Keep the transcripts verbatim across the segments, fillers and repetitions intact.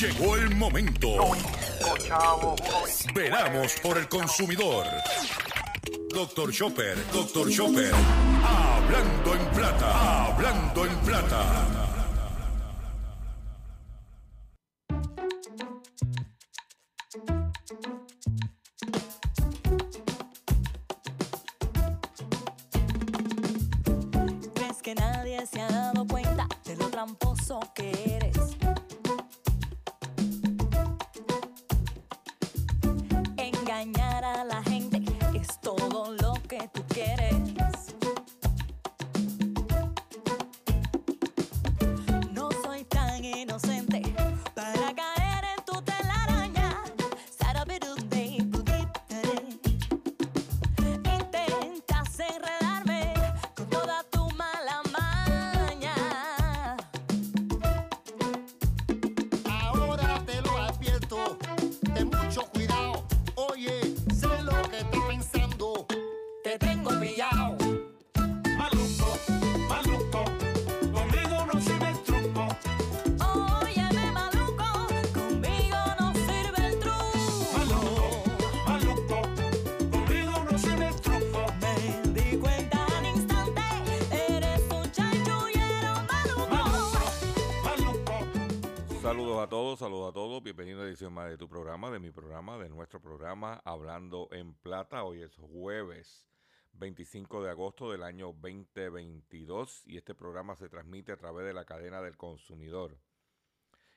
Llegó el momento. Velamos por el consumidor. Doctor Shopper, Doctor Shopper. Hablando en plata, hablando en plata. De tu programa, de mi programa, de nuestro programa Hablando en Plata. Hoy es jueves veinticinco de agosto del año veinte veintidós y este programa se transmite a través de la cadena del consumidor.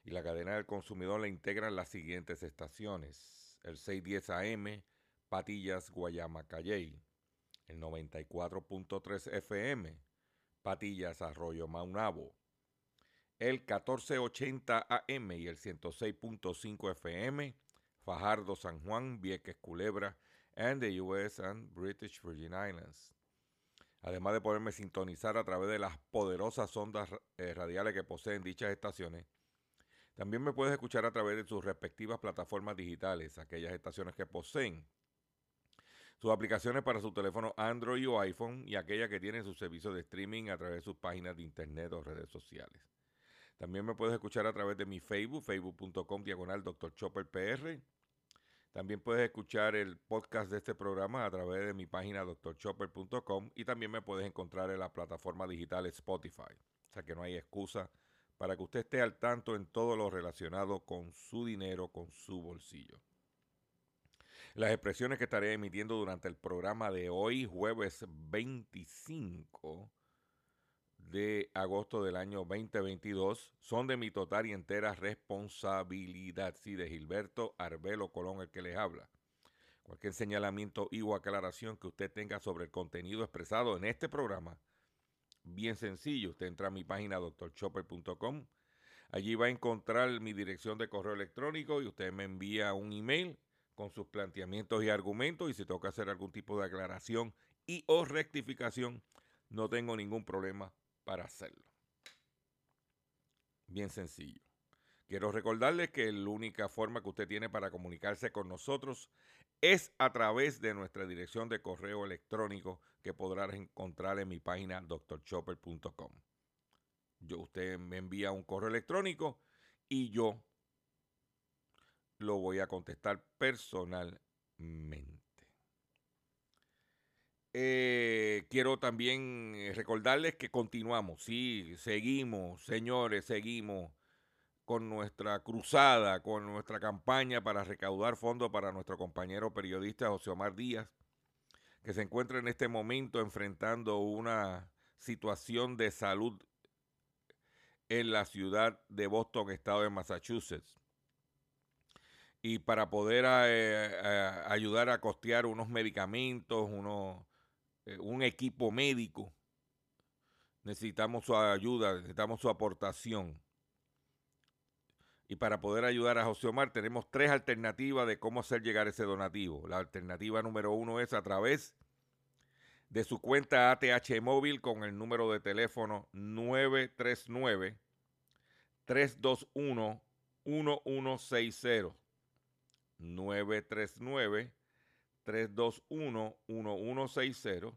Y la cadena del consumidor la integran las siguientes estaciones: el seiscientos diez A M, Patillas, Guayama, Calley; el noventa y cuatro punto tres F M, Patillas, Arroyo, Maunabo; el mil cuatrocientos ochenta A M y el ciento seis punto cinco F M, Fajardo, San Juan, Vieques, Culebra, and the U S and British Virgin Islands. Además de poderme sintonizar a través de las poderosas ondas eh, radiales que poseen dichas estaciones, también me puedes escuchar a través de sus respectivas plataformas digitales, aquellas estaciones que poseen sus aplicaciones para su teléfono Android o iPhone y aquellas que tienen sus servicios de streaming a través de sus páginas de internet o redes sociales. También me puedes escuchar a través de mi Facebook, facebook.com diagonal Doctor Chopper P R. También puedes escuchar el podcast de este programa a través de mi página doctor chopper punto com y también me puedes encontrar en la plataforma digital Spotify. O sea que no hay excusa para que usted esté al tanto en todo lo relacionado con su dinero, con su bolsillo. Las expresiones que estaré emitiendo durante el programa de hoy, jueves veinticinco de agosto del año veinte veintidós, son de mi total y entera responsabilidad, sí, de Gilberto Arbelo Colón, el que les habla. Cualquier señalamiento y o aclaración que usted tenga sobre el contenido expresado en este programa, bien sencillo, usted entra a mi página doctor chopper punto com, allí va a encontrar mi dirección de correo electrónico y usted me envía un email con sus planteamientos y argumentos, y si toca hacer algún tipo de aclaración y o rectificación, no tengo ningún problema para hacerlo. Bien sencillo. Quiero recordarles que la única forma que usted tiene para comunicarse con nosotros es a través de nuestra dirección de correo electrónico que podrás encontrar en mi página doctor chopper punto com. Yo, usted me envía un correo electrónico y yo lo voy a contestar personalmente. Eh, quiero también recordarles que continuamos, sí, seguimos, señores, seguimos con nuestra cruzada, con nuestra campaña para recaudar fondos para nuestro compañero periodista José Omar Díaz, que se encuentra en este momento enfrentando una situación de salud en la ciudad de Boston, estado de Massachusetts. Y para poder eh, a ayudar a costear unos medicamentos, unos... un equipo médico, necesitamos su ayuda, necesitamos su aportación. Y para poder ayudar a José Omar tenemos tres alternativas de cómo hacer llegar ese donativo. La alternativa número uno es a través de su cuenta A T H Móvil con el número de teléfono nueve tres nueve, tres dos uno, uno uno seis cero. nueve tres nueve, tres dos uno, uno uno seis cero.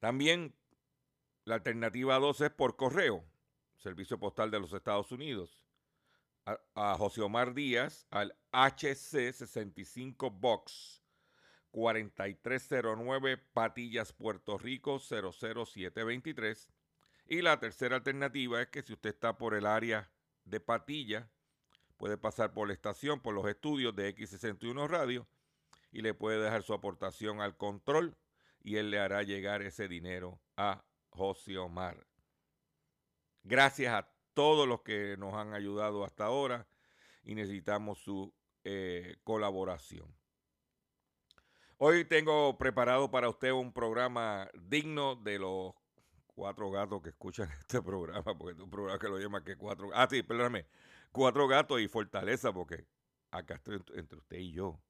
También la alternativa dos es por correo, Servicio Postal de los Estados Unidos, a, a José Omar Díaz al H C sesenta y cinco Box cuarenta y tres cero nueve Patillas, Puerto Rico cero cero siete veintitrés. Y la tercera alternativa es que si usted está por el área de Patillas, puede pasar por la estación, por los estudios de X sesenta y uno Radio y le puede dejar su aportación al control y él le hará llegar ese dinero a José Omar. Gracias a todos los que nos han ayudado hasta ahora y necesitamos su eh, colaboración. Hoy tengo preparado para usted un programa digno de los cuatro gatos que escuchan este programa, porque es un programa que lo llama que cuatro... Ah, sí, perdóname, cuatro gatos y fortaleza, porque acá estoy entre usted y yo.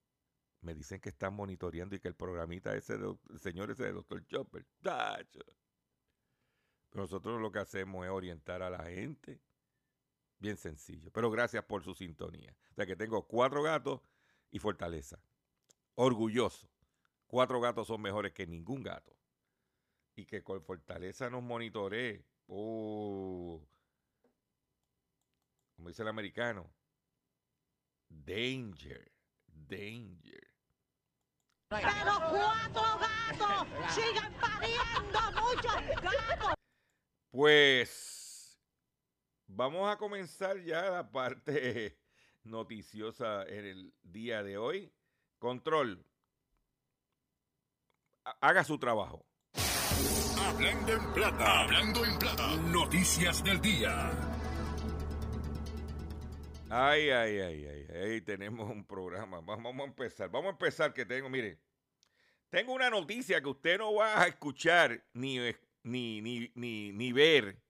Me dicen que están monitoreando y que el programita ese, de, el señor ese de Doctor Chopper. ¡Tacho! Nosotros lo que hacemos es orientar a la gente. Bien sencillo. Pero gracias por su sintonía. O sea que tengo cuatro gatos y fortaleza. Orgulloso. Cuatro gatos son mejores que ningún gato. Y que con fortaleza nos monitoree. Oh. Como dice el americano. Danger. Danger. Que los cuatro gatos sigan pariendo muchos gatos. Pues vamos a comenzar ya la parte noticiosa en el día de hoy. Control, haga su trabajo. Hablando en plata, hablando en plata, noticias del día. Ay, ay, ay, ay, ay, tenemos un programa. Vamos a empezar, vamos a empezar que tengo, mire, tengo una noticia que usted no va a escuchar ni, ni, ni, ni, ni ver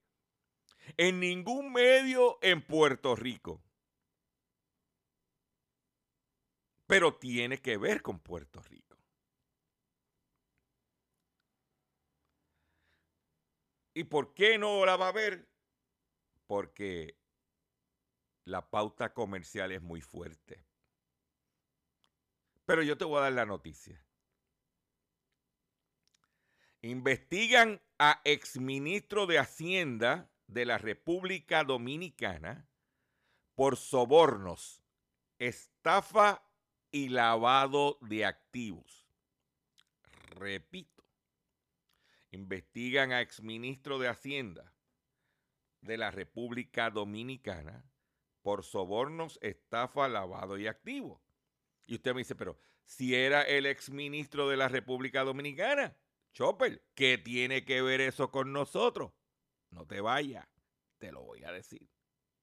en ningún medio en Puerto Rico. Pero tiene que ver con Puerto Rico. ¿Y por qué no la va a ver? Porque la pauta comercial es muy fuerte. Pero yo te voy a dar la noticia. Investigan a exministro de Hacienda de la República Dominicana por sobornos, estafa y lavado de activos. Repito, investigan a exministro de Hacienda de la República Dominicana por sobornos, estafa, lavado y activo. Y usted me dice, pero si era el exministro de la República Dominicana, Chopper, ¿qué tiene que ver eso con nosotros? No te vayas, te lo voy a decir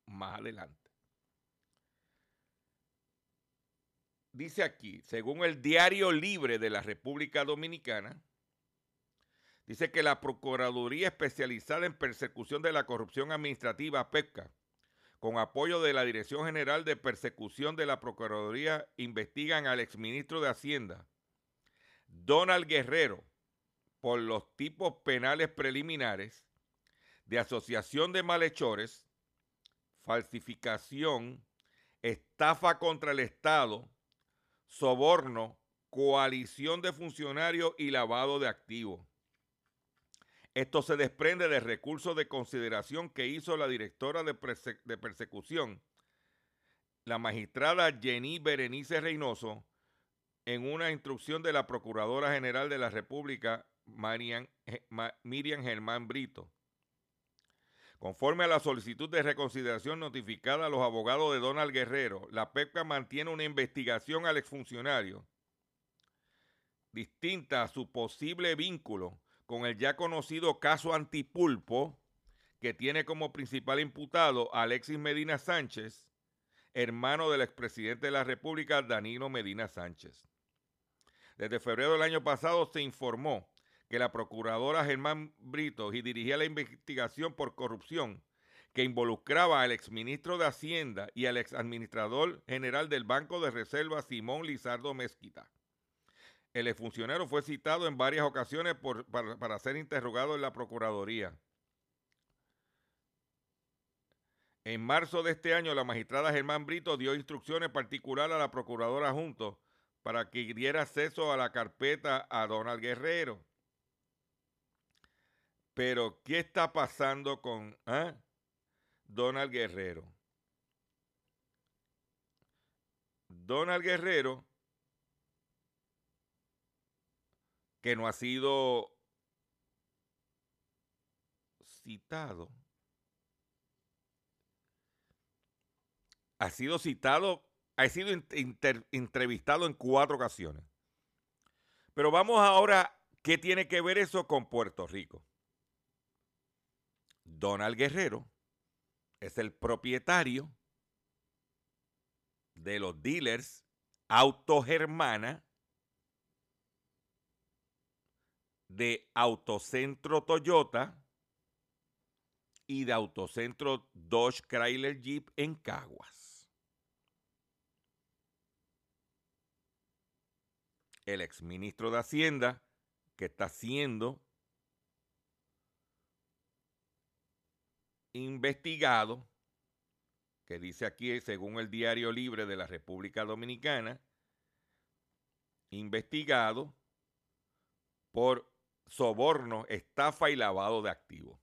más adelante. Dice aquí, según el Diario Libre de la República Dominicana, dice que la Procuraduría Especializada en Persecución de la Corrupción Administrativa, PEPCA, con apoyo de la Dirección General de Persecución de la Procuraduría, investigan al exministro de Hacienda, Donald Guerrero, por los tipos penales preliminares de asociación de malhechores, falsificación, estafa contra el Estado, soborno, coalición de funcionarios y lavado de activos. Esto se desprende de recursos de consideración que hizo la directora de, perse- de persecución, la magistrada Jenny Berenice Reynoso, en una instrucción de la Procuradora General de la República, Marian, Ma, Miriam Germán Brito. Conforme a la solicitud de reconsideración notificada a los abogados de Donald Guerrero, la PEPCA mantiene una investigación al exfuncionario distinta a su posible vínculo con el ya conocido caso Antipulpo, que tiene como principal imputado a Alexis Medina Sánchez, hermano del expresidente de la República, Danilo Medina Sánchez. Desde febrero del año pasado se informó que la procuradora Germán Brito dirigía la investigación por corrupción que involucraba al exministro de Hacienda y al exadministrador general del Banco de Reserva, Simón Lizardo Mesquita. El exfuncionario fue citado en varias ocasiones por, para, para ser interrogado en la Procuraduría. En marzo de este año, la magistrada Germán Brito dio instrucciones particulares a la Procuradora Junto para que diera acceso a la carpeta a Donald Guerrero. Pero, ¿qué está pasando con ¿eh? Donald Guerrero? Donald Guerrero, que no ha sido citado, ha sido citado, ha sido inter, entrevistado en cuatro ocasiones. Pero vamos ahora, ¿qué tiene que ver eso con Puerto Rico? Donald Guerrero es el propietario de los dealers Autogermana, de Autocentro Toyota y de Autocentro Dodge Chrysler Jeep en Caguas. El exministro de Hacienda, que está siendo investigado, que dice aquí, según el Diario Libre de la República Dominicana, investigado por soborno, estafa y lavado de activos.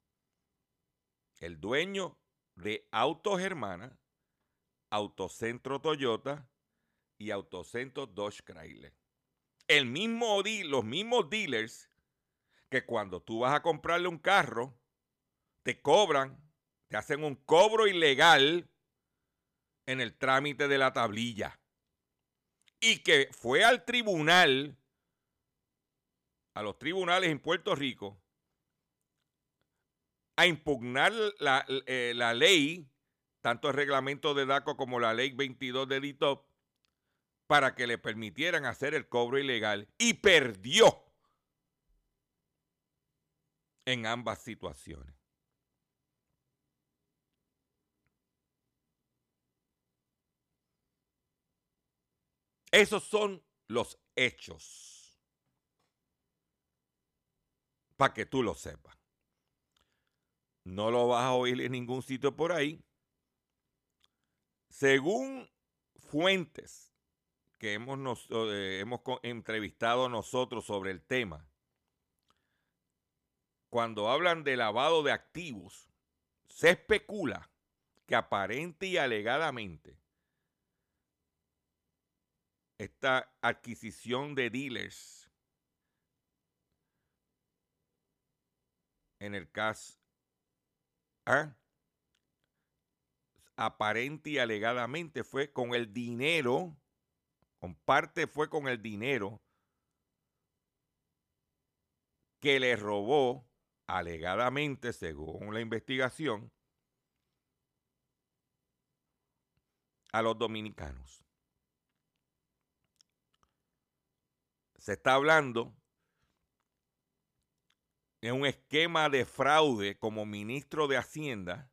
El dueño de Autogermana, Autocentro Toyota y Autocentro Dodge Chrysler. El mismo, los mismos dealers que cuando tú vas a comprarle un carro, te cobran, te hacen un cobro ilegal en el trámite de la tablilla. Y que fue al tribunal, a los tribunales en Puerto Rico, a impugnar la, eh, la ley, tanto el reglamento de DACO como la ley veintidós de D T O P, para que le permitieran hacer el cobro ilegal, y perdió en ambas situaciones. Esos son los hechos, para que tú lo sepas. No lo vas a oír en ningún sitio por ahí. Según fuentes que hemos, nos, eh, hemos entrevistado nosotros sobre el tema, cuando hablan de lavado de activos, se especula que aparente y alegadamente esta adquisición de dealers, en el caso... ¿Eh? aparente y alegadamente fue con el dinero, con parte fue con el dinero que le robó, alegadamente, según la investigación, a los dominicanos. Se está hablando en un esquema de fraude como ministro de Hacienda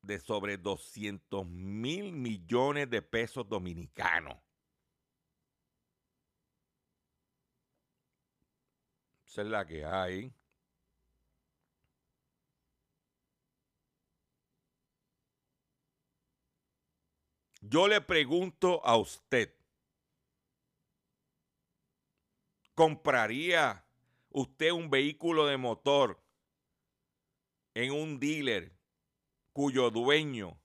de sobre doscientos mil millones de pesos dominicanos. Esa es la que hay. Yo le pregunto a usted, ¿compraría usted un vehículo de motor en un dealer cuyo dueño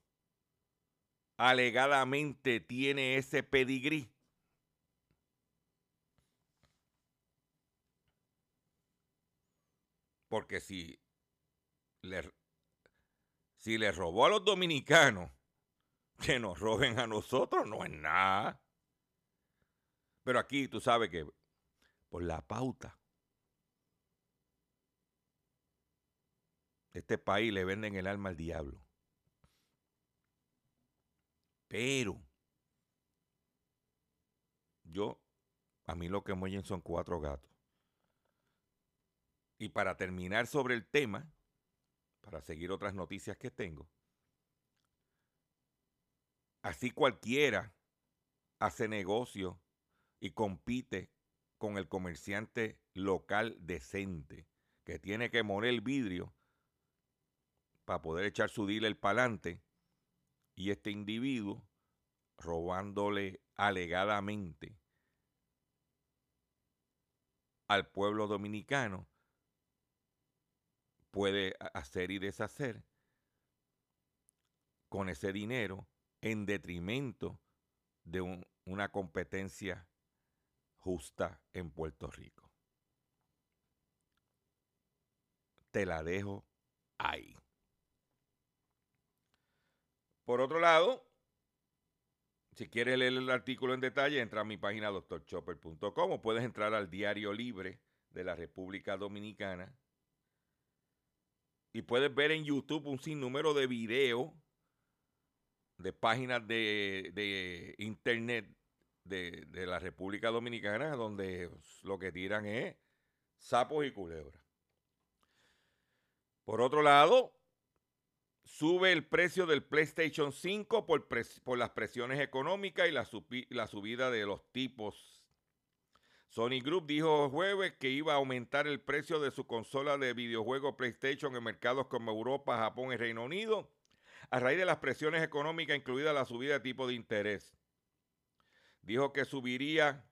alegadamente tiene ese pedigrí? Porque si le, si le robó a los dominicanos, que nos roben a nosotros no es nada. Pero aquí tú sabes que por la pauta, este país le venden el alma al diablo. Pero yo, a mí lo que me oyen son cuatro gatos. Y para terminar sobre el tema, para seguir otras noticias que tengo, así cualquiera hace negocio y compite con el comerciante local decente que tiene que moler el vidrio para poder echar su dealer para adelante, y este individuo robándole alegadamente al pueblo dominicano puede hacer y deshacer con ese dinero en detrimento de un, una competencia justa en Puerto Rico. Te la dejo ahí. Por otro lado, si quieres leer el artículo en detalle, entra a mi página doctor shopper punto com o puedes entrar al Diario Libre de la República Dominicana y puedes ver en YouTube un sinnúmero de videos de páginas de, de internet de, de la República Dominicana donde lo que tiran es sapos y culebras. Por otro lado, sube el precio del PlayStation cinco por, pres por las presiones económicas y la, la subida de los tipos. Sony Group dijo jueves que iba a aumentar el precio de su consola de videojuegos PlayStation en mercados como Europa, Japón y Reino Unido a raíz de las presiones económicas, incluida la subida de tipo de interés. Dijo que subiría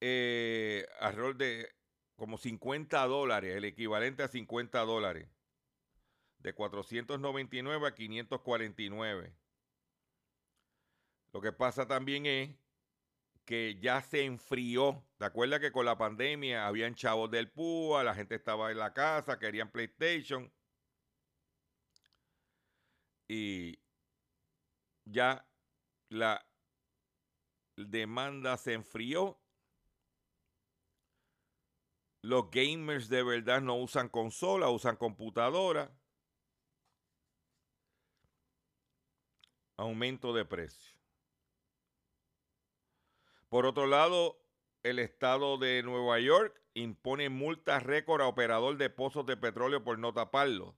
eh, alrededor de como cincuenta dólares, el equivalente a cincuenta dólares. De cuatrocientos noventa y nueve a quinientos cuarenta y nueve. Lo que pasa también es que ya se enfrió. ¿Te acuerdas que con la pandemia habían chavos del púa, la gente estaba en la casa, querían PlayStation? Y ya la demanda se enfrió. Los gamers de verdad no usan consola, usan computadora. Aumento de precio. Por otro lado, el estado de Nueva York impone multas récord a operador de pozos de petróleo por no taparlo.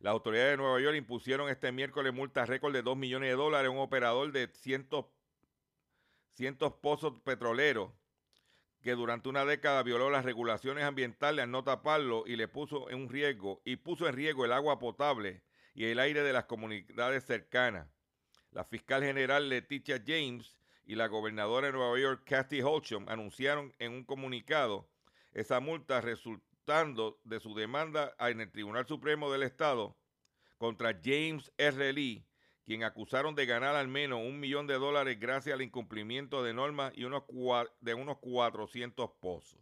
Las autoridades de Nueva York impusieron este miércoles multas récord de dos millones de dólares a un operador de cientos, cientos pozos petroleros que durante una década violó las regulaciones ambientales al no taparlo y le puso en riesgo, y puso en riesgo el agua potable y el aire de las comunidades cercanas. La fiscal general Letitia James y la gobernadora de Nueva York, Kathy Hochul, anunciaron en un comunicado esa multa resultando de su demanda en el Tribunal Supremo del Estado contra James erre Lee, quien acusaron de ganar al menos un millón de dólares gracias al incumplimiento de normas y unos de unos cuatrocientos pozos.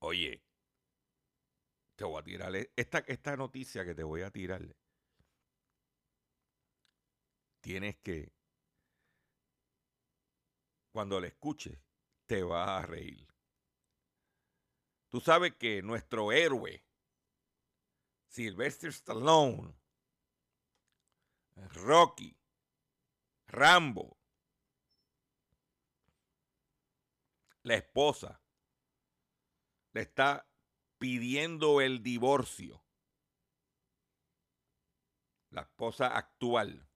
Oye, te voy a tirarle, esta, esta noticia que te voy a tirarle, tienes que, cuando la escuches, te vas a reír. Tú sabes que nuestro héroe, Sylvester Stallone, Rocky, Rambo, la esposa, le está pidiendo el divorcio. La esposa actual,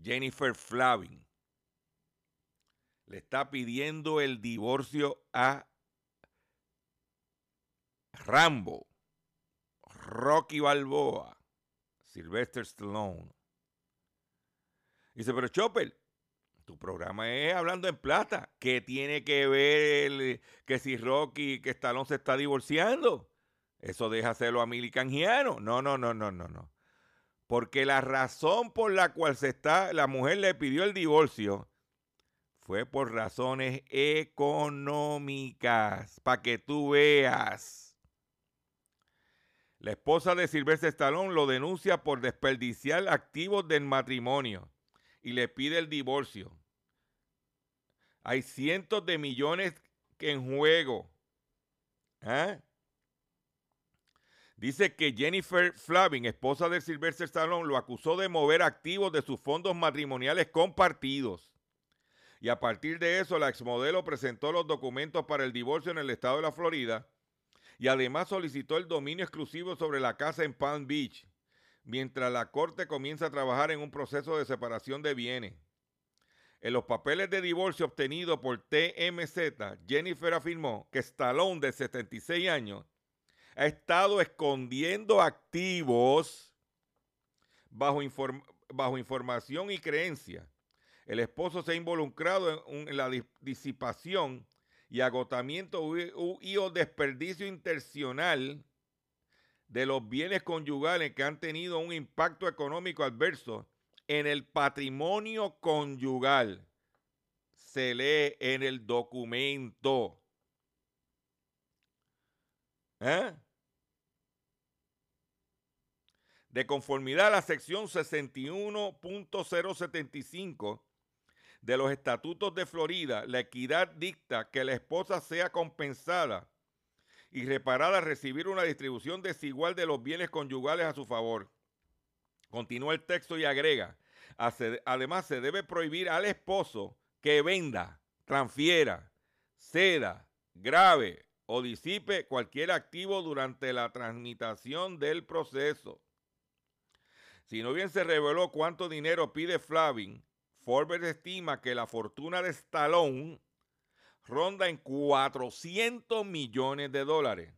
Jennifer Flavin, le está pidiendo el divorcio a Rambo, Rocky Balboa, Sylvester Stallone. Dice, pero Chopper, tu programa es Hablando en Plata. ¿Qué tiene que ver el, que si Rocky, que Stallone se está divorciando? Eso déjaselo a Mili Canjiano. No, no, no, no, no, no. Porque la razón por la cual se está, la mujer le pidió el divorcio fue por razones económicas. Para que tú veas. La esposa de Sylvester Stallone lo denuncia por desperdiciar activos del matrimonio y le pide el divorcio. Hay cientos de millones en juego. ¿Ah? Dice que Jennifer Flavin, esposa de Sylvester Stallone, lo acusó de mover activos de sus fondos matrimoniales compartidos. Y a partir de eso, la exmodelo presentó los documentos para el divorcio en el estado de la Florida y además solicitó el dominio exclusivo sobre la casa en Palm Beach, mientras la corte comienza a trabajar en un proceso de separación de bienes. En los papeles de divorcio obtenidos por T M Z, Jennifer afirmó que Stallone, de setenta y seis años, ha estado escondiendo activos bajo, inform bajo información y creencia. El esposo se ha involucrado en, un, en la disipación y agotamiento y, y o desperdicio intencional de los bienes conyugales que han tenido un impacto económico adverso en el patrimonio conyugal. Se lee en el documento. ¿Eh? De conformidad a la sección sesenta y uno punto cero setenta y cinco de los estatutos de Florida, la equidad dicta que la esposa sea compensada y reparada al recibir una distribución desigual de los bienes conyugales a su favor. Continúa el texto y agrega, además se debe prohibir al esposo que venda, transfiera, ceda, grave o disipe cualquier activo durante la tramitación del proceso. Si no bien se reveló cuánto dinero pide Flavin, Forbes estima que la fortuna de Stallone ronda en cuatrocientos millones de dólares.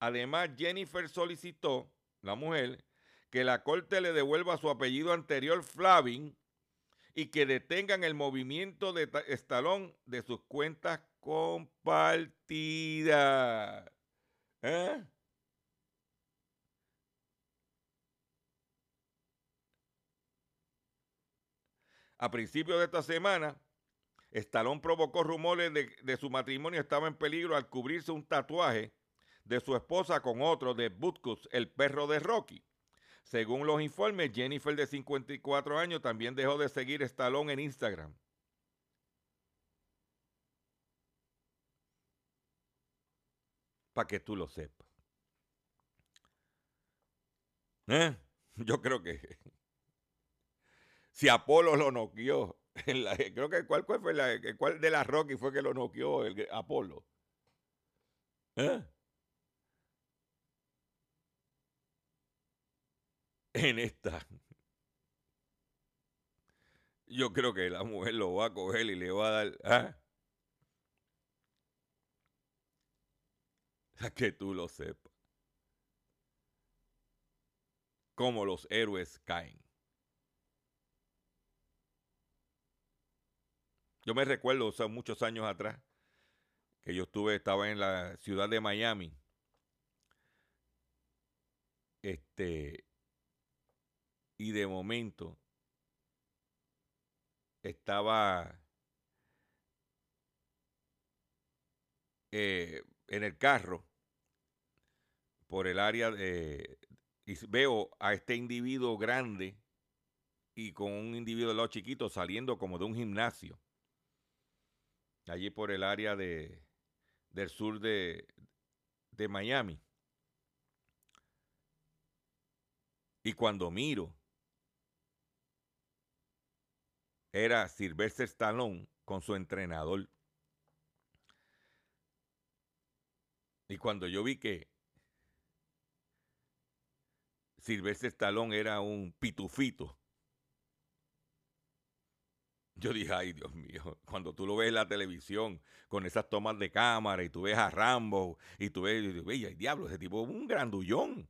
Además, Jennifer solicitó, la mujer, que la corte le devuelva su apellido anterior Flavin y que detengan el movimiento de Stallone de sus cuentas compartidas. ¿Eh? A principios de esta semana, Stallone provocó rumores de que su matrimonio estaba en peligro al cubrirse un tatuaje de su esposa con otro de Butkus, el perro de Rocky. Según los informes, Jennifer, de cincuenta y cuatro años, también dejó de seguir a Stallone en Instagram. Para que tú lo sepas. ¿Eh? Yo creo que... Si Apolo lo noqueó, en la, creo que cuál fue la, cuál de las Rocky fue que lo noqueó el Apolo. ¿Eh? En esta, yo creo que la mujer lo va a coger y le va a dar. ¿Eh? Que tú lo sepas. Como los héroes caen. Yo me recuerdo, o sea, muchos años atrás, que yo estuve, estaba en la ciudad de Miami. Este, y de momento estaba eh, en el carro por el área de, y veo a este individuo grande y con un individuo de lado chiquito saliendo como de un gimnasio. Allí por el área de, del sur de, de Miami. Y cuando miro, era Sylvester Stallone con su entrenador. Y cuando yo vi que Sylvester Stallone era un pitufito, yo dije, ay, Dios mío, cuando tú lo ves en la televisión con esas tomas de cámara y tú ves a Rambo y tú ves, ay, diablo, ese tipo es un grandullón.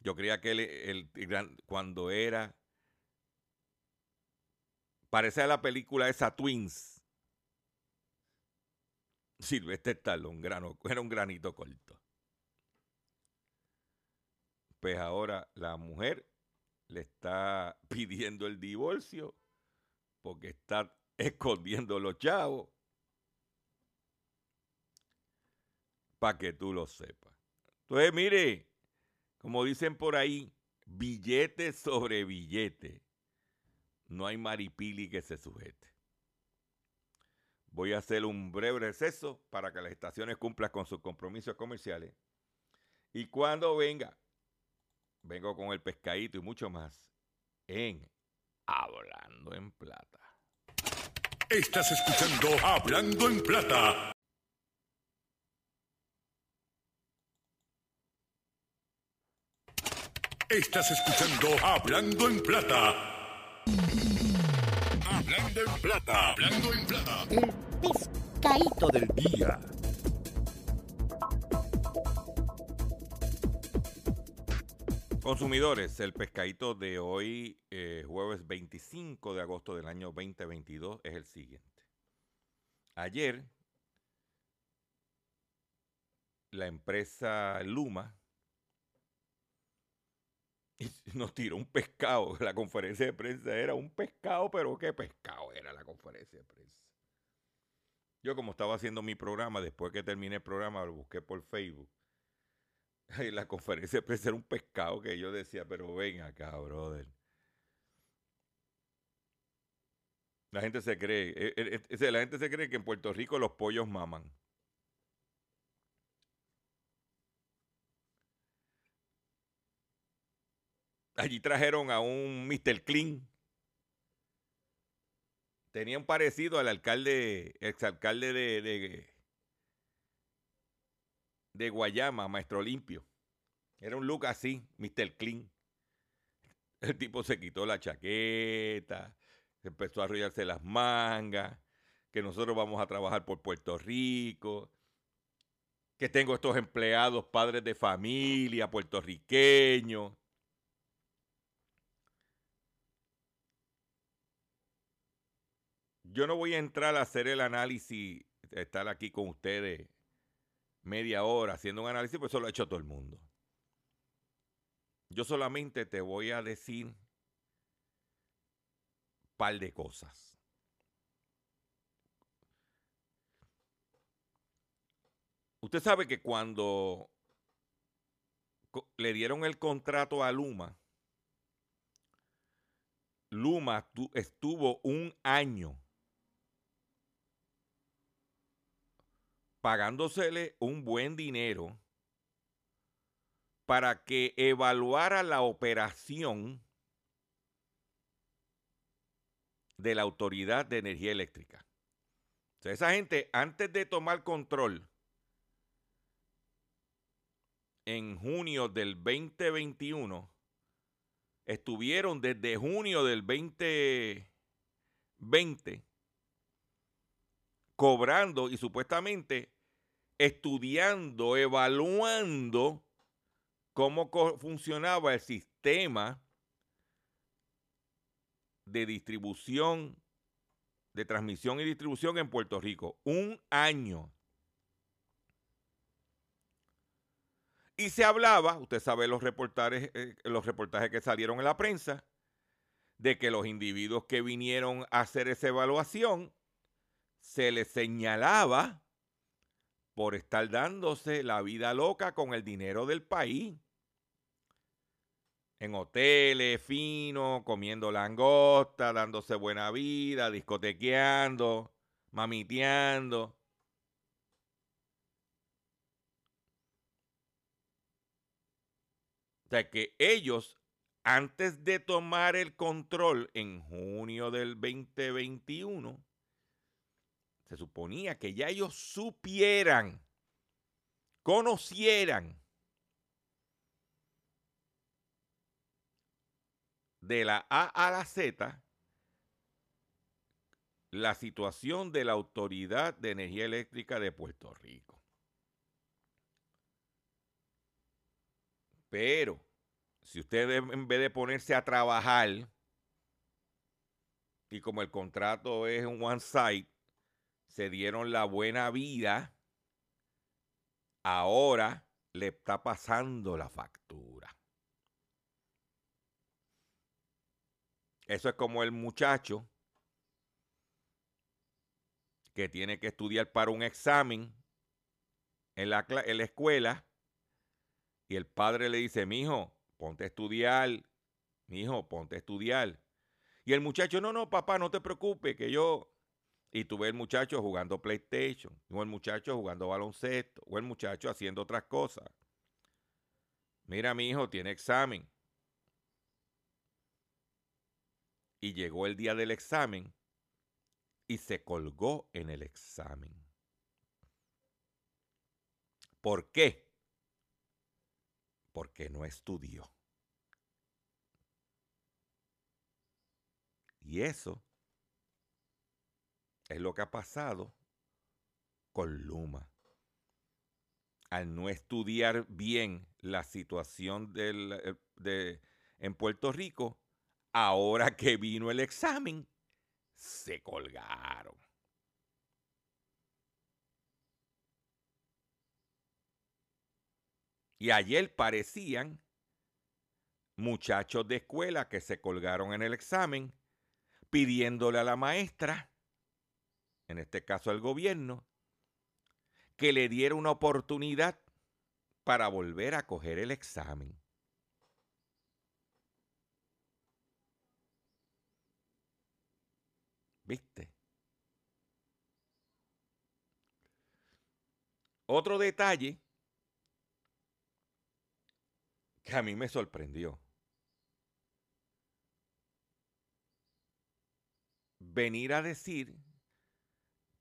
Yo creía que él, él, él cuando era, parecía la película esa Twins. Sylvester Stallone, grano, era un granito corto. Pues ahora la mujer le está pidiendo el divorcio porque está escondiendo los chavos, para que tú lo sepas. Entonces, mire, como dicen por ahí, billete sobre billete, no hay maripili que se sujete. Voy a hacer un breve receso para que las estaciones cumplan con sus compromisos comerciales. Y cuando venga, vengo con el pescadito y mucho más en Hablando en Plata. Estás escuchando Hablando en Plata. Estás escuchando Hablando en Plata. Hablando en Plata. Hablando en Plata. El pescadito del día. Consumidores, el pescadito de hoy, eh, jueves veinticinco de agosto del año veinte veintidós, es el siguiente. Ayer, la empresa Luma y nos tiró un pescado. La conferencia de prensa era un pescado, pero qué pescado era la conferencia de prensa. Yo, como estaba haciendo mi programa, después que terminé el programa, lo busqué por Facebook. Y la conferencia de prensa era un pescado que yo decía, pero ven acá, brother. La gente se cree, eh, eh, eh, la gente se cree que en Puerto Rico los pollos maman. Allí trajeron a un mister Clean. Tenían parecido al alcalde, exalcalde de, de, de Guayama, Maestro Limpio. Era un look así, mister Clean. El tipo se quitó la chaqueta, empezó a arrollarse las mangas, que nosotros vamos a trabajar por Puerto Rico, que tengo estos empleados, padres de familia, puertorriqueños. Yo no voy a entrar a hacer el análisis, estar aquí con ustedes media hora haciendo un análisis, pues eso lo ha hecho todo el mundo. Yo solamente te voy a decir un par de cosas. Usted sabe que cuando le dieron el contrato a Luma, Luma estuvo un año pagándosele un buen dinero para que evaluara la operación de la Autoridad de Energía Eléctrica. O sea, esa gente, antes de tomar control en junio del veinte veintiuno, estuvieron desde junio del veinte veinte cobrando y supuestamente estudiando, evaluando cómo funcionaba el sistema de distribución, de transmisión y distribución en Puerto Rico. Un año. Y se hablaba, usted sabe los reportajes, eh, los reportajes que salieron en la prensa, de que los individuos que vinieron a hacer esa evaluación se les señalaba por estar dándose la vida loca con el dinero del país. En hoteles finos, comiendo langosta, dándose buena vida, discotequeando, mamiteando. O sea que ellos, antes de tomar el control en junio del veinte veintiuno, se suponía que ya ellos supieran, conocieran de la A a la Z la situación de la Autoridad de Energía Eléctrica de Puerto Rico. Pero si ustedes, en vez de ponerse a trabajar, y como el contrato es un one side, se dieron la buena vida, ahora le está pasando la factura. Eso es como el muchacho que tiene que estudiar para un examen en la, en la escuela. Y el padre le dice, mijo, ponte a estudiar, mijo, ponte a estudiar. Y el muchacho, no, no, papá, no te preocupes, que yo... Y tú ves el muchacho jugando PlayStation, o el muchacho jugando baloncesto, o el muchacho haciendo otras cosas. Mira, mijo, tiene examen. Y llegó el día del examen y se colgó en el examen. ¿Por qué? Porque no estudió. Y eso es lo que ha pasado con Luma. Al no estudiar bien la situación del, de, en Puerto Rico, ahora que vino el examen, se colgaron. Y ayer parecían muchachos de escuela que se colgaron en el examen pidiéndole a la maestra, en este caso al gobierno, que le diera una oportunidad para volver a coger el examen. ¿Viste? Otro detalle que a mí me sorprendió. Venir a decir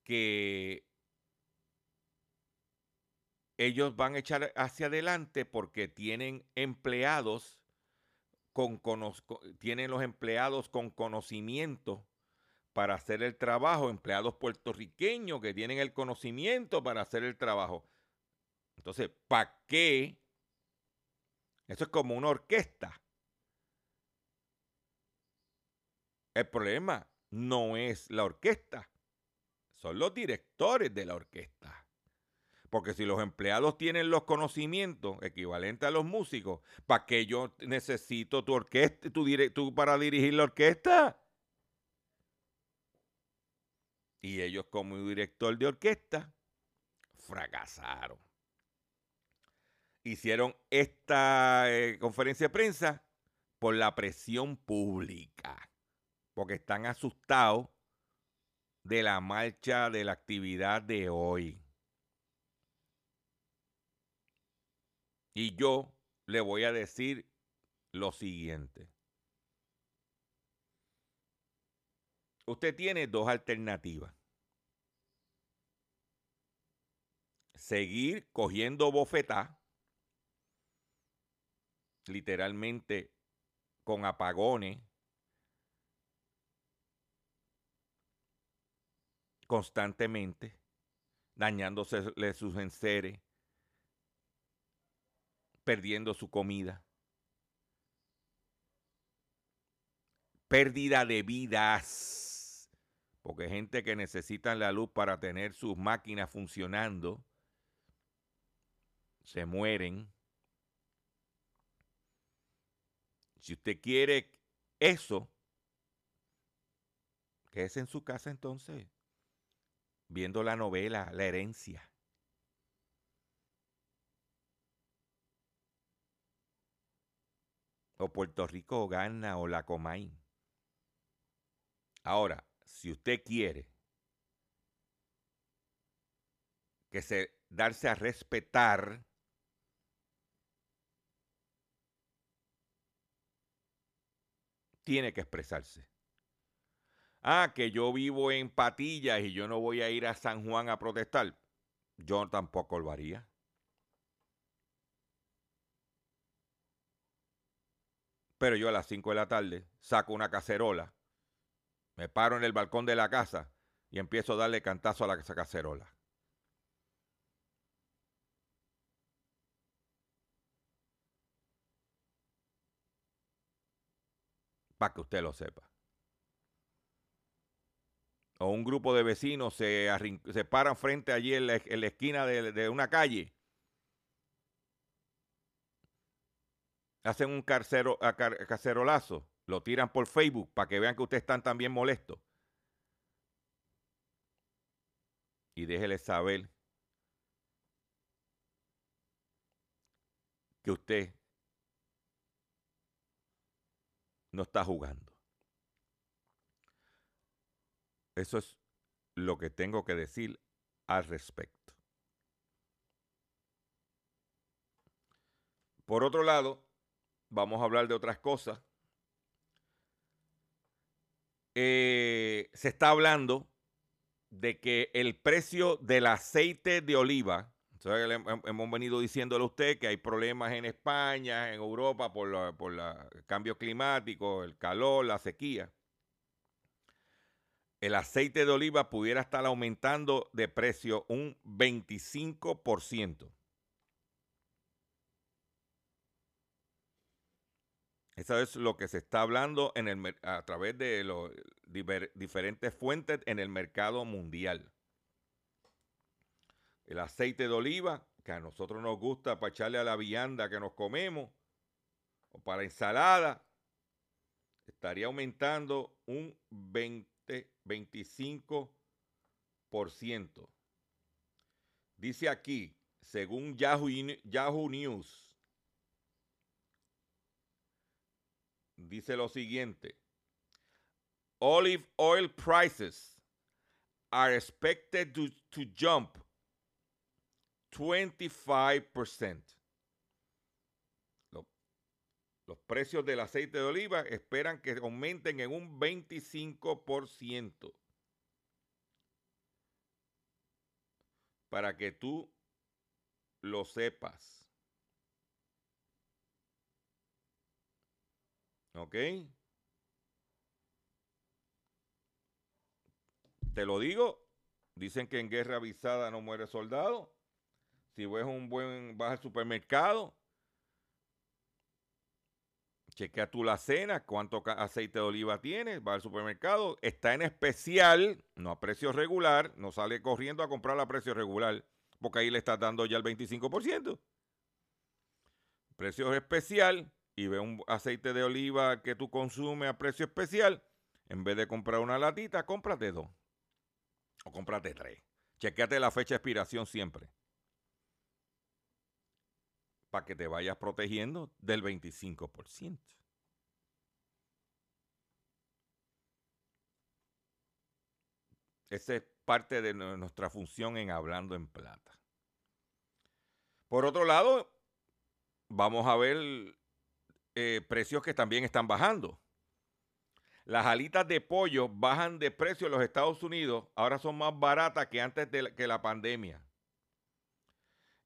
que ellos van a echar hacia adelante porque tienen empleados con, con tienen los empleados con conocimiento para hacer el trabajo, empleados puertorriqueños que tienen el conocimiento para hacer el trabajo. Entonces, ¿para qué? Eso es como una orquesta. El problema no es la orquesta, son los directores de la orquesta. Porque si los empleados tienen los conocimientos equivalentes a los músicos, ¿para qué yo necesito tu orquesta, tu director para dirigir la orquesta? Y ellos como director de orquesta fracasaron. Hicieron esta eh, conferencia de prensa por la presión pública, porque están asustados de la marcha de la actividad de hoy. Y yo le voy a decir lo siguiente. Usted tiene dos alternativas. Seguir cogiendo bofetá, literalmente con apagones constantemente, dañándosele sus enseres, perdiendo su comida, pérdida de vidas. Porque gente que necesitan la luz para tener sus máquinas funcionando, se mueren. Si usted quiere eso, quédese en su casa entonces, viendo la novela, La Herencia. O Puerto Rico gana, o la Comay. Ahora, si usted quiere que se darse a respetar, tiene que expresarse. Ah, que yo vivo en Patillas y yo no voy a ir a San Juan a protestar. Yo tampoco lo haría. Pero yo a las cinco de la tarde saco una cacerola, me paro en el balcón de la casa y empiezo a darle cantazo a la cacerola. Para que usted lo sepa. O un grupo de vecinos se, se paran frente allí en la, en la esquina de, de una calle. Hacen un carcero, car, cacerolazo. Lo tiran por Facebook para que vean que ustedes están también molestos. Y déjele saber que usted no está jugando. Eso es lo que tengo que decir al respecto. Por otro lado, vamos a hablar de otras cosas. Eh, se está hablando de que el precio del aceite de oliva, entonces, hemos venido diciéndole a usted que hay problemas en España, en Europa, por, la, por la, el cambio climático, el calor, la sequía. El aceite de oliva pudiera estar aumentando de precio un veinticinco por ciento. Eso es lo que se está hablando en el, a través de los diver, diferentes fuentes en el mercado mundial. El aceite de oliva, que a nosotros nos gusta para echarle a la vianda que nos comemos, o para ensalada, estaría aumentando un veinte, veinticinco por ciento. Dice aquí, según Yahoo, Yahoo News, dice lo siguiente: olive oil prices are expected to, to jump twenty-five percent. Los, los precios del aceite de oliva esperan que aumenten en un veinticinco por ciento. Para que tú lo sepas. ¿Ok? Te lo digo. Dicen que en guerra avisada no muere soldado. Si ves un buen, vas al supermercado, chequea tú la cena, cuánto aceite de oliva tienes, vas al supermercado, está en especial, no a precio regular, no sale corriendo a comprar a precio regular, porque ahí le estás dando ya el veinticinco por ciento. Precio especial, y ve un aceite de oliva que tú consumes a precio especial, en vez de comprar una latita, cómprate dos, o cómprate tres. Chequéate la fecha de expiración siempre, para que te vayas protegiendo del veinticinco por ciento. Esa es parte de nuestra función en Hablando en Plata. Por otro lado, vamos a ver eh, precios que también están bajando. Las alitas de pollo bajan de precio en los Estados Unidos, ahora son más baratas que antes de la, que la pandemia.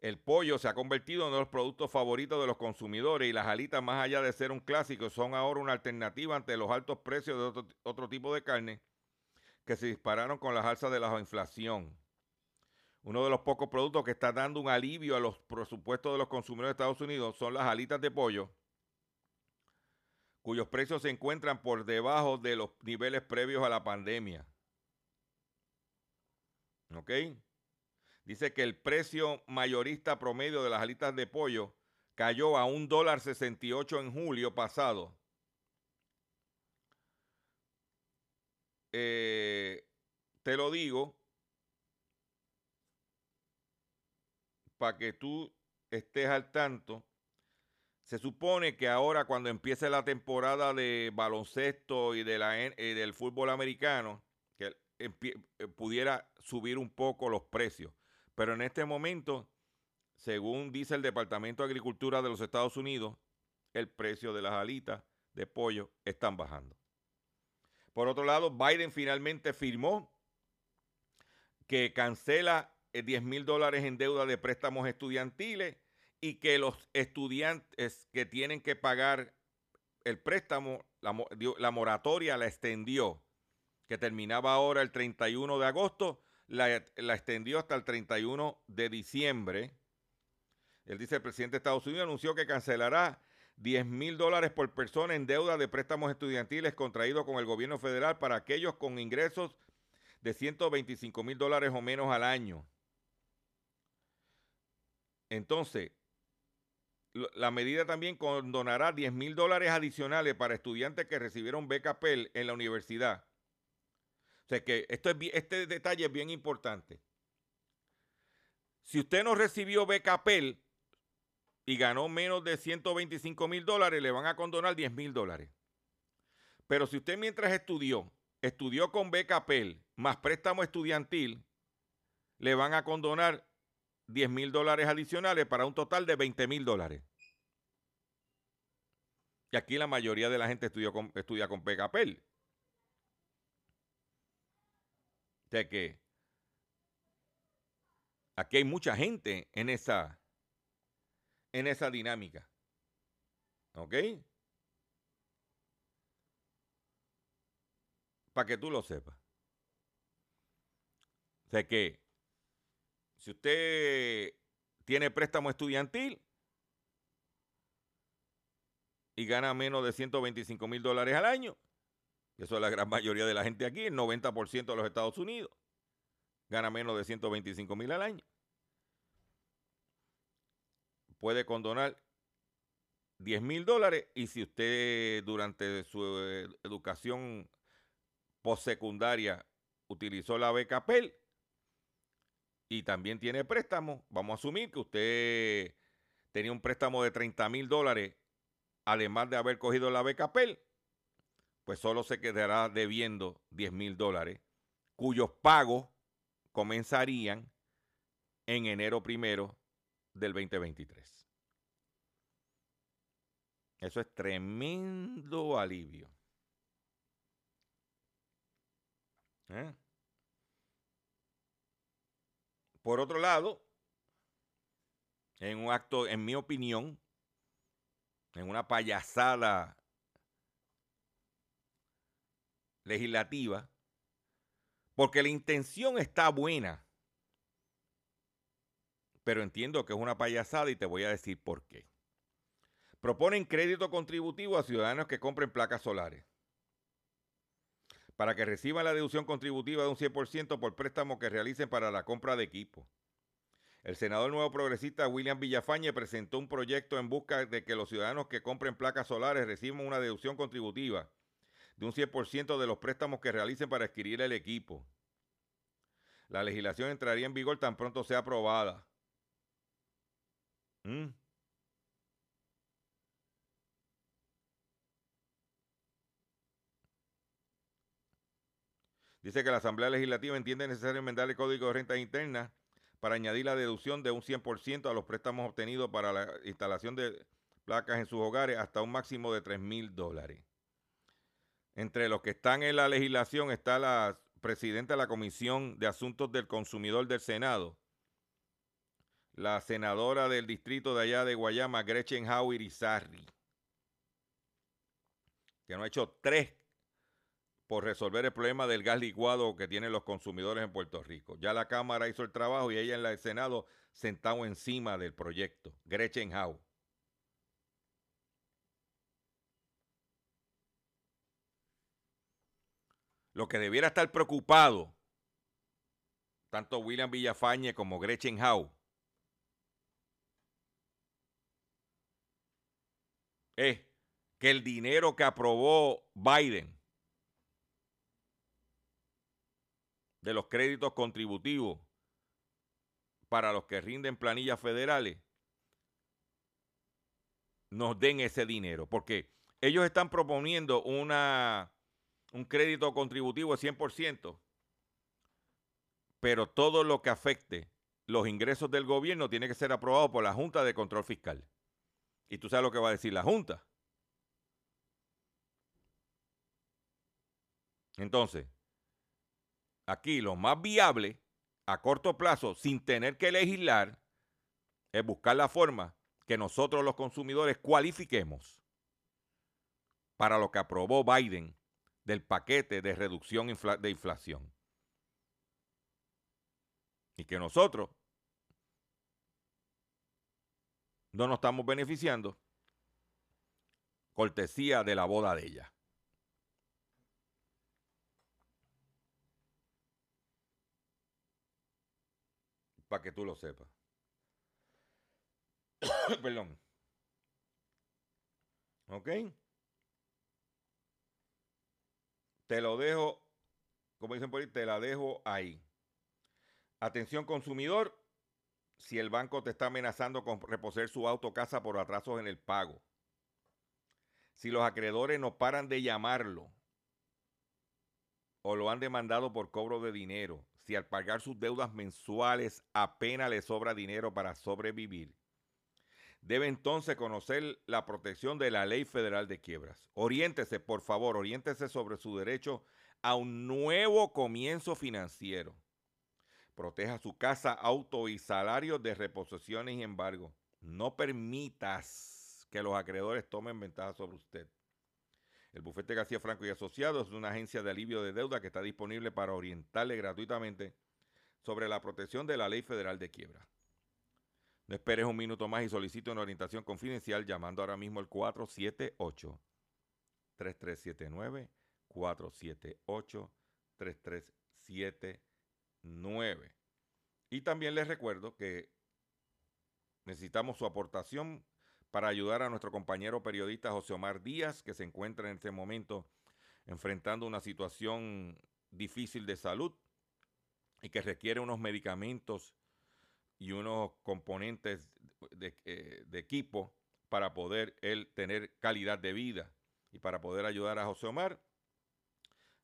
El pollo se ha convertido en uno de los productos favoritos de los consumidores y las alitas, más allá de ser un clásico, son ahora una alternativa ante los altos precios de otro, otro tipo de carne que se dispararon con las alzas de la inflación. Uno de los pocos productos que está dando un alivio a los presupuestos de los consumidores de Estados Unidos son las alitas de pollo, cuyos precios se encuentran por debajo de los niveles previos a la pandemia. ¿Ok? Dice que el precio mayorista promedio de las alitas de pollo cayó a un dólar sesenta y ocho en julio pasado. Eh, te lo digo para que tú estés al tanto. Se supone que ahora, cuando empiece la temporada de baloncesto y, de la, eh, del fútbol americano, que eh, pudiera subir un poco los precios. Pero en este momento, según dice el Departamento de Agricultura de los Estados Unidos, el precio de las alitas de pollo están bajando. Por otro lado, Biden finalmente firmó que cancela diez mil dólares en deuda de préstamos estudiantiles y que los estudiantes que tienen que pagar el préstamo, la, la moratoria la extendió, que terminaba ahora el treinta y uno de agosto, La, la extendió hasta el treinta y uno de diciembre. Él dice, el presidente de Estados Unidos anunció que cancelará diez mil dólares por persona en deuda de préstamos estudiantiles contraídos con el gobierno federal para aquellos con ingresos de ciento veinticinco mil dólares o menos al año. Entonces, lo, la medida también condonará diez mil dólares adicionales para estudiantes que recibieron beca Pell en la universidad. O sea que esto es, este detalle es bien importante. Si usted no recibió beca Pell y ganó menos de ciento veinticinco mil dólares, le van a condonar diez mil dólares. Pero si usted mientras estudió, estudió con beca Pell más préstamo estudiantil, le van a condonar diez mil dólares adicionales para un total de veinte mil dólares. Y aquí la mayoría de la gente estudió con, estudia con beca Pell. O sea que aquí hay mucha gente en esa, en esa dinámica. ¿Ok? Para que tú lo sepas. O sea que si usted tiene préstamo estudiantil y gana menos de ciento veinticinco mil dólares al año, eso es la gran mayoría de la gente aquí, el noventa por ciento de los Estados Unidos gana menos de ciento veinticinco mil al año. Puede condonar diez mil dólares, y si usted durante su eh, educación postsecundaria utilizó la beca Pell y también tiene préstamos, vamos a asumir que usted tenía un préstamo de treinta mil dólares, además de haber cogido la beca Pell, pues solo se quedará debiendo diez mil dólares, cuyos pagos comenzarían en enero primero del veinte veintitrés. Eso es tremendo alivio. ¿Eh? Por otro lado, en un acto, en mi opinión, en una payasada legislativa, porque la intención está buena, pero entiendo que es una payasada y te voy a decir por qué. Proponen crédito contributivo a ciudadanos que compren placas solares para que reciban la deducción contributiva de un cien por ciento por préstamo que realicen para la compra de equipo. El senador nuevo progresista William Villafañe presentó un proyecto en busca de que los ciudadanos que compren placas solares reciban una deducción contributiva de un cien por ciento de los préstamos que realicen para adquirir el equipo. La legislación entraría en vigor tan pronto sea aprobada. ¿Mm? Dice que la Asamblea Legislativa entiende necesario enmendar el Código de Rentas Internas para añadir la deducción de un cien por ciento a los préstamos obtenidos para la instalación de placas en sus hogares hasta un máximo de tres mil dólares. Entre los que están en la legislación está la presidenta de la Comisión de Asuntos del Consumidor del Senado, la senadora del distrito de allá de Guayama, Gretchen Howe Irizarry, que no ha hecho tres por resolver el problema del gas licuado que tienen los consumidores en Puerto Rico. Ya la Cámara hizo el trabajo y ella en el Senado sentado encima del proyecto, Gretchen Howe. Lo que debiera estar preocupado, tanto William Villafañe como Gretchen Howe, es que el dinero que aprobó Biden de los créditos contributivos para los que rinden planillas federales, nos den ese dinero. Porque ellos están proponiendo una... un crédito contributivo de cien por ciento, pero todo lo que afecte los ingresos del gobierno tiene que ser aprobado por la Junta de Control Fiscal. Y tú sabes lo que va a decir la Junta. Entonces, aquí lo más viable a corto plazo, sin tener que legislar, es buscar la forma que nosotros los consumidores cualifiquemos para lo que aprobó Biden del paquete de reducción infla- de inflación. Y que nosotros no nos estamos beneficiando, cortesía de la boda de ella. Para que tú lo sepas. Perdón. ¿Ok? Te lo dejo, como dicen por ahí, te la dejo ahí. Atención consumidor, si el banco te está amenazando con reposer su auto o casa por atrasos en el pago, si los acreedores no paran de llamarlo o lo han demandado por cobro de dinero, si al pagar sus deudas mensuales apenas le sobra dinero para sobrevivir, debe entonces conocer la protección de la Ley Federal de Quiebras. Oriéntese, por favor, oriéntese sobre su derecho a un nuevo comienzo financiero. Proteja su casa, auto y salarios de reposiciones y embargo. No permitas que los acreedores tomen ventaja sobre usted. El Bufete García Franco y Asociados es una agencia de alivio de deuda que está disponible para orientarle gratuitamente sobre la protección de la Ley Federal de Quiebras. No esperes un minuto más y solicite una orientación confidencial llamando ahora mismo al cuatro siete ocho, tres tres siete nueve, cuatro siete ocho, tres tres siete nueve. Y también les recuerdo que necesitamos su aportación para ayudar a nuestro compañero periodista José Omar Díaz, que se encuentra en este momento enfrentando una situación difícil de salud y que requiere unos medicamentos y unos componentes de, eh, de equipo para poder él tener calidad de vida. Y para poder ayudar a José Omar,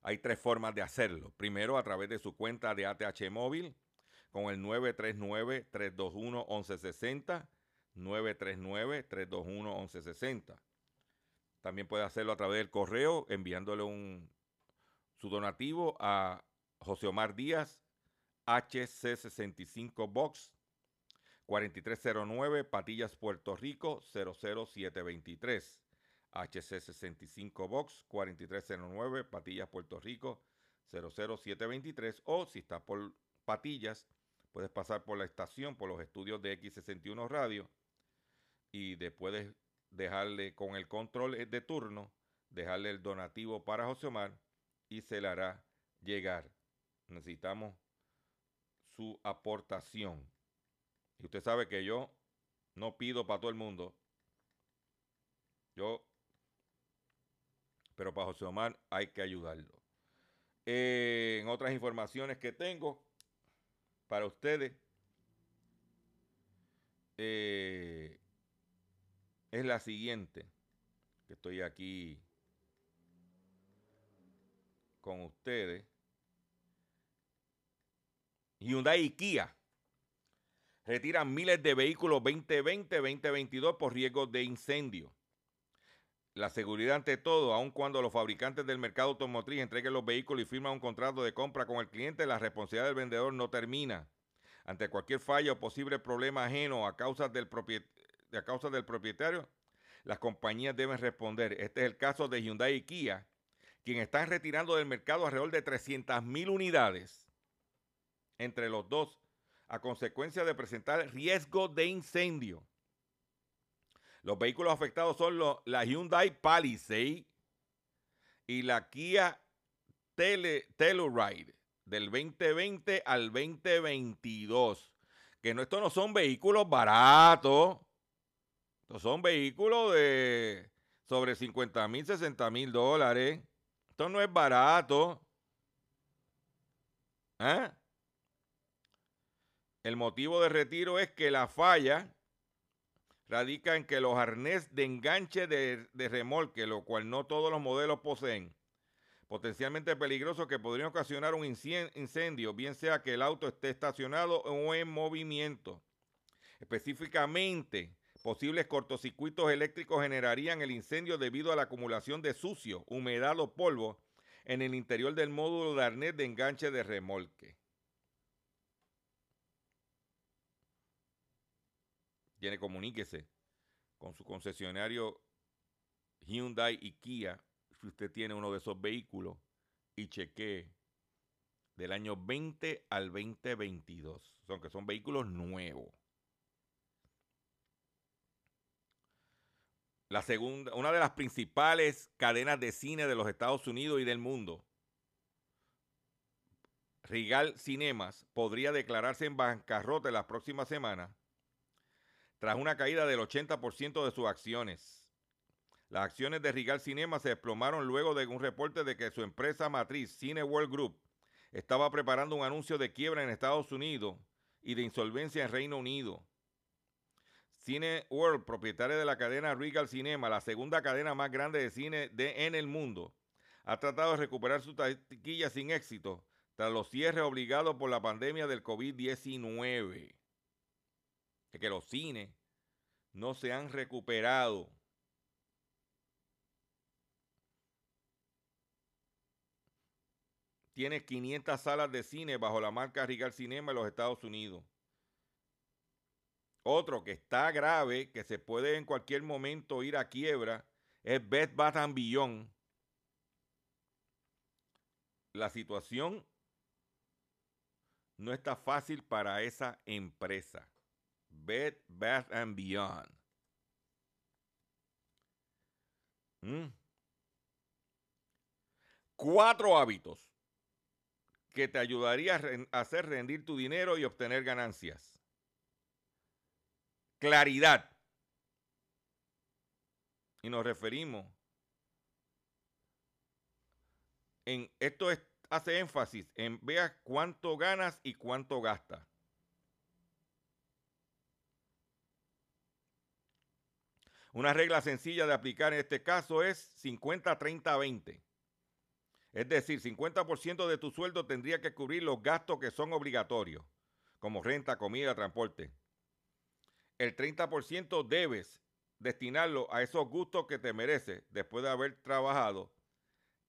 hay tres formas de hacerlo. Primero, a través de su cuenta de A T H Móvil, con el nueve tres nueve, tres dos uno, uno uno seis cero, nueve tres nueve, tres dos uno, uno uno seis cero. También puede hacerlo a través del correo, enviándole un, su donativo a José Omar Díaz, H C sesenta y cinco Box, cuatro tres cero nueve, Patillas, Puerto Rico, cero cero siete veintitrés. H C sesenta y cinco Box, cuatro tres cero nueve, Patillas, Puerto Rico, cero cero siete veintitrés. O si está por Patillas, puedes pasar por la estación, por los estudios de X sesenta y uno Radio, y después de dejarle con el control de turno, dejarle el donativo para José Omar y se le hará llegar. Necesitamos su aportación. Y usted sabe que yo no pido para todo el mundo. Yo, pero para José Omar hay que ayudarlo. Eh, en otras informaciones que tengo para ustedes, eh, es la siguiente, que estoy aquí con ustedes. Hyundai y Kia retiran miles de vehículos veinte veinte, veinte veintidós por riesgo de incendio. La seguridad ante todo, aun cuando los fabricantes del mercado automotriz entreguen los vehículos y firman un contrato de compra con el cliente, la responsabilidad del vendedor no termina. Ante cualquier falla o posible problema ajeno a causa del, propiet- a causa del propietario, las compañías deben responder. Este es el caso de Hyundai y Kia, quienes están retirando del mercado alrededor de trescientas mil unidades entre los dos a consecuencia de presentar riesgo de incendio. Los vehículos afectados son los, la Hyundai Palisade y la Kia Telluride del veinte veinte al veinte veintidós. Que no, estos no son vehículos baratos. Estos son vehículos de sobre cincuenta mil, sesenta mil dólares. Esto no es barato. ¿Ah? El motivo de retiro es que la falla radica en que los arnés de enganche de, de remolque, lo cual no todos los modelos poseen, potencialmente peligrosos que podrían ocasionar un incendio, bien sea que el auto esté estacionado o en movimiento. Específicamente, posibles cortocircuitos eléctricos generarían el incendio debido a la acumulación de sucio, humedad o polvo en el interior del módulo de arnés de enganche de remolque. Tiene, comuníquese con su concesionario Hyundai y Kia si usted tiene uno de esos vehículos y chequee del año veinte al veinte veintidós. Son que son vehículos nuevos. La segunda, una de las principales cadenas de cine de los Estados Unidos y del mundo, Regal Cinemas, podría declararse en bancarrota en las próximas semanas tras una caída del ochenta por ciento de sus acciones. Las acciones de Regal Cinemas se desplomaron luego de un reporte de que su empresa matriz, Cineworld Group, estaba preparando un anuncio de quiebra en Estados Unidos y de insolvencia en Reino Unido. Cineworld, propietaria de la cadena Regal Cinemas, la segunda cadena más grande de cine de, en el mundo, ha tratado de recuperar su taquilla sin éxito tras los cierres obligados por la pandemia del COVID diecinueve. De que los cines no se han recuperado. Tiene quinientas salas de cine bajo la marca Regal Cinema en los Estados Unidos. Otro que está grave, que se puede en cualquier momento ir a quiebra, es Bed Bath and Beyond. La situación no está fácil para esa empresa. Bed, Bath and Beyond. ¿Mm? Cuatro hábitos que te ayudarían a hacer rendir tu dinero y obtener ganancias. Claridad. y nos referimos, en esto es, hace énfasis en veas cuánto ganas y cuánto gastas. Una regla sencilla de aplicar en este caso es cincuenta, treinta, veinte. Es decir, cincuenta por ciento de tu sueldo tendría que cubrir los gastos que son obligatorios, como renta, comida, transporte. El treinta por ciento debes destinarlo a esos gustos que te mereces después de haber trabajado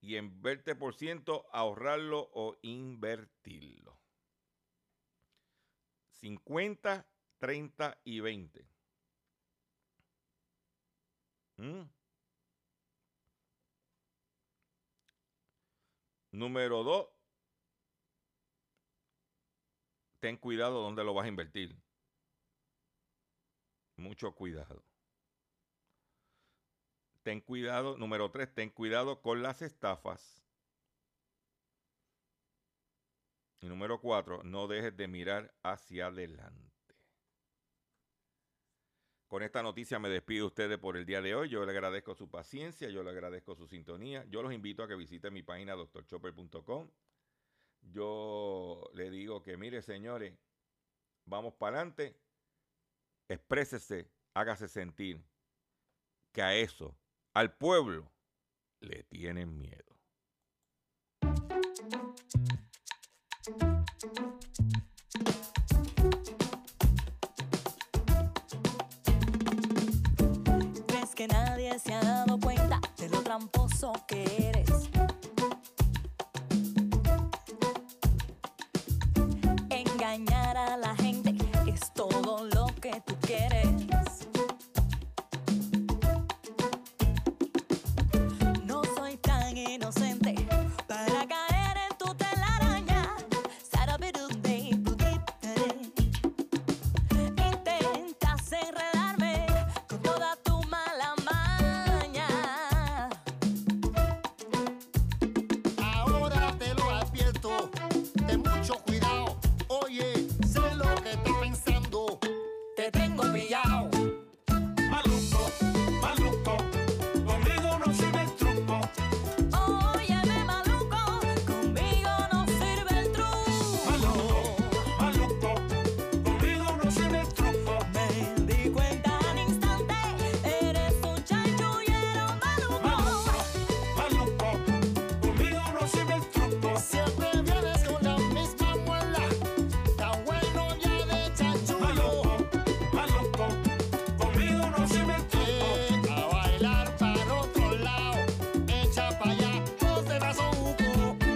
y en veinte por ciento ahorrarlo o invertirlo. cincuenta, treinta y veinte. ¿Mm? Número dos, ten cuidado dónde lo vas a invertir. Mucho cuidado. Ten cuidado. Número tres, ten cuidado con las estafas. Y número cuatro, no dejes de mirar hacia adelante. Con esta noticia me despido de ustedes por el día de hoy. Yo le agradezco su paciencia, yo le agradezco su sintonía. Yo los invito a que visiten mi página doctor chopper punto com. Yo le digo que, mire, señores, vamos para adelante, exprésese, hágase sentir que a eso, al pueblo, le tienen miedo. Que nadie se ha dado cuenta de lo tramposo que eres. Engañar a la gente es todo lo que tú quieres. No soy tan inocente para caer en tu telaraña. Intentas enredar. Cuidado, oye, sé lo que estás pensando. Te tengo pillado.